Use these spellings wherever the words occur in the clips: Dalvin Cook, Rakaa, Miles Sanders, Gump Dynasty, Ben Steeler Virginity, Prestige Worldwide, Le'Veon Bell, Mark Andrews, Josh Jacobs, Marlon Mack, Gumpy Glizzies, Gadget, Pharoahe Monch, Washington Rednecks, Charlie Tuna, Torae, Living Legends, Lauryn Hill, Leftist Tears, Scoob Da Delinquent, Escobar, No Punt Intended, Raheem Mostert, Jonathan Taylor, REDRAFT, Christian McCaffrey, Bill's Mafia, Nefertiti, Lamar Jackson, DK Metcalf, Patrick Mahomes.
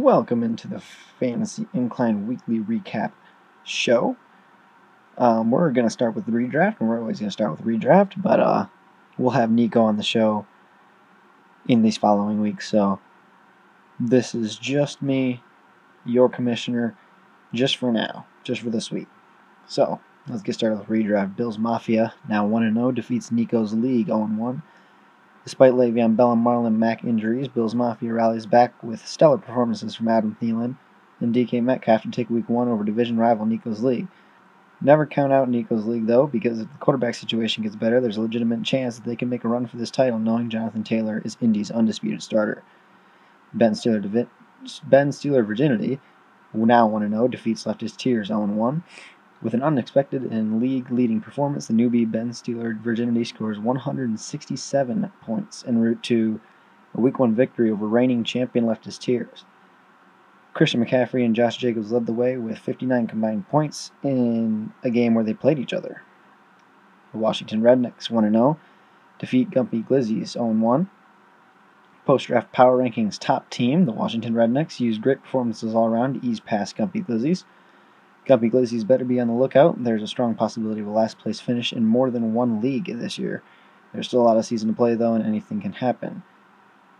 Welcome into the Fantasy Incline Weekly Recap Show. We're going to start with the redraft, and we're always going to start with redraft, but we'll have Nico on the show in these following weeks. So this is just me, your commissioner, just for now, just for this week. So let's get started with redraft. Bill's Mafia, now 1-0, defeats Neco's League 0-1. Despite Le'Veon Bell and Marlon Mack injuries, Bill's Mafia rallies back with stellar performances from Adam Thielen and DK Metcalf to take Week 1 over division rival Neco's League. Never count out Neco's League, though, because if the quarterback situation gets better, there's a legitimate chance that they can make a run for this title, knowing Jonathan Taylor is Indy's undisputed starter. Ben Steeler Virginity, now 1-0, defeats Leftist Tears 0-1. With an unexpected and league-leading performance, the newbie Ben Steeler Virginity scores 167 points en route to a Week 1 victory over reigning champion Leftist Tears. Christian McCaffrey and Josh Jacobs led the way with 59 combined points in a game where they played each other. The Washington Rednecks 1-0 defeat Gumpy Glizzies 0-1. Post-draft power rankings top team, the Washington Rednecks used great performances all around to ease past Gumpy Glizzies. Gumpy Glizzies better be on the lookout. There's a strong possibility of a last-place finish in more than one league this year. There's still a lot of season to play, though, and anything can happen.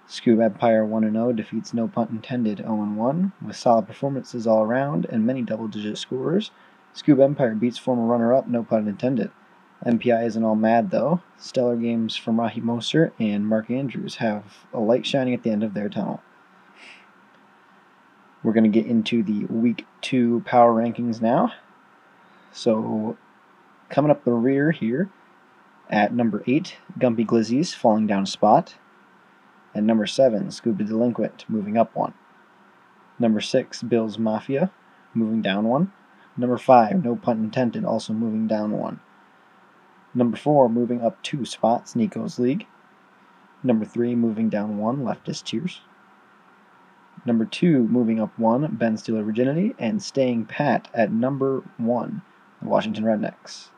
Scoob Empire 1-0 defeats No Punt Intended 0-1. With solid performances all around and many double-digit scorers, Scoob Empire beats former runner-up No Punt Intended. MPI isn't all mad, though. Stellar games from Raheem Mostert and Mark Andrews have a light shining at the end of their tunnel. We're going to get into the Week 2 power rankings now. So, coming up the rear here, at number 8, Gumpy Glizzies falling down a spot. At number 7, Scoob Da Delinquent moving up one. Number 6, Bill's Mafia moving down one. Number 5, No Punt Intended also moving down one. Number 4, moving up 2 spots, Neco's League. Number 3, moving down one, Leftist Tears. Number 2, moving up 1, Ben Steeler Virginity, and staying pat at number 1, the Washington Rednecks.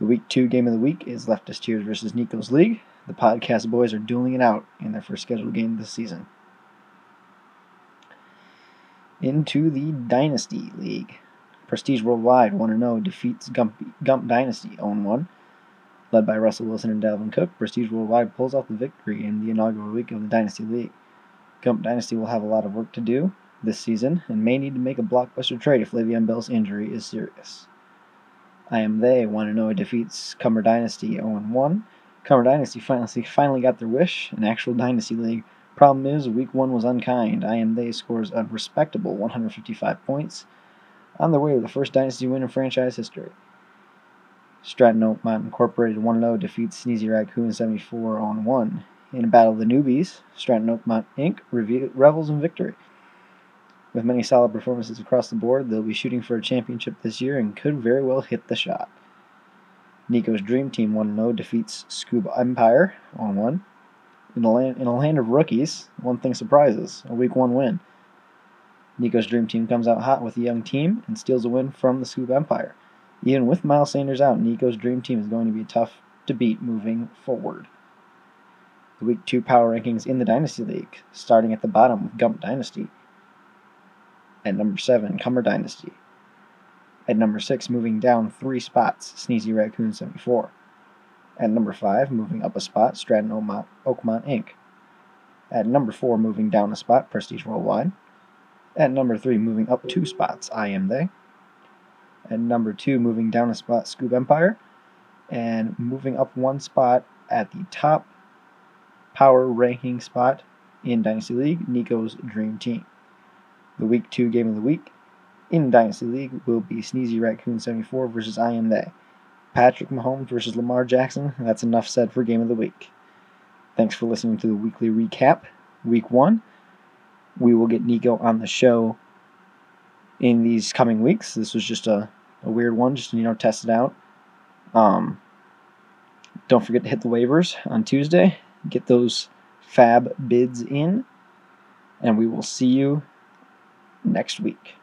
The Week 2 game of the week is Leftist Tears versus Neco's League. The podcast boys are dueling it out in their first scheduled game this season. Into the Dynasty League. Prestige Worldwide 1-0 defeats Gump Dynasty 0-1. Led by Russell Wilson and Dalvin Cook, Prestige Worldwide pulls off the victory in the inaugural week of the Dynasty League. Gump Dynasty will have a lot of work to do this season and may need to make a blockbuster trade if Le'Veon Bell's injury is serious. I Am They 1-0 defeats Cumber Dynasty 0-1. Cumber Dynasty finally got their wish, an actual Dynasty League. Problem is, Week 1 was unkind. I Am They scores a respectable 155 points on their way to the first Dynasty win in franchise history. Stratton Oakmont Incorporated 1-0 defeats Sneezy Raccoon 74 0-1. In a battle of the newbies, Stratton Oakmont Inc. revels in victory. With many solid performances across the board, they'll be shooting for a championship this year and could very well hit the shot. Neco's Dream Team 1-0 defeats Scoob Empire 0-1. In a land of rookies, one thing surprises, a Week 1 win. Neco's Dream Team comes out hot with a young team and steals a win from the Scoob Empire. Even with Miles Sanders out, Neco's Dream Team is going to be tough to beat moving forward. The Week 2 power rankings in the Dynasty League, starting at the bottom with Gump Dynasty. At number 7, Cumber Dynasty. At number 6, moving down 3 spots, Sneezy Raccoon 74. At number 5, moving up a spot, Stratton Oakmont Inc. At number 4, moving down a spot, Prestige Worldwide. At number 3, moving up 2 spots, I Am They. At number 2, moving down a spot, Scoob Empire. And moving up 1 spot at the top, power ranking spot in Dynasty League, Neco's Dream Team. The Week 2 game of the week in Dynasty League will be Sneezy Raccoon 74 versus I Am They. Patrick Mahomes versus Lamar Jackson, that's enough said for game of the week. Thanks for listening to the weekly recap, Week 1. We will get Nico on the show in these coming weeks. This was just a weird one, just to test it out. Don't forget to hit the waivers on Tuesday. Get those fab bids in, and we will see you next week.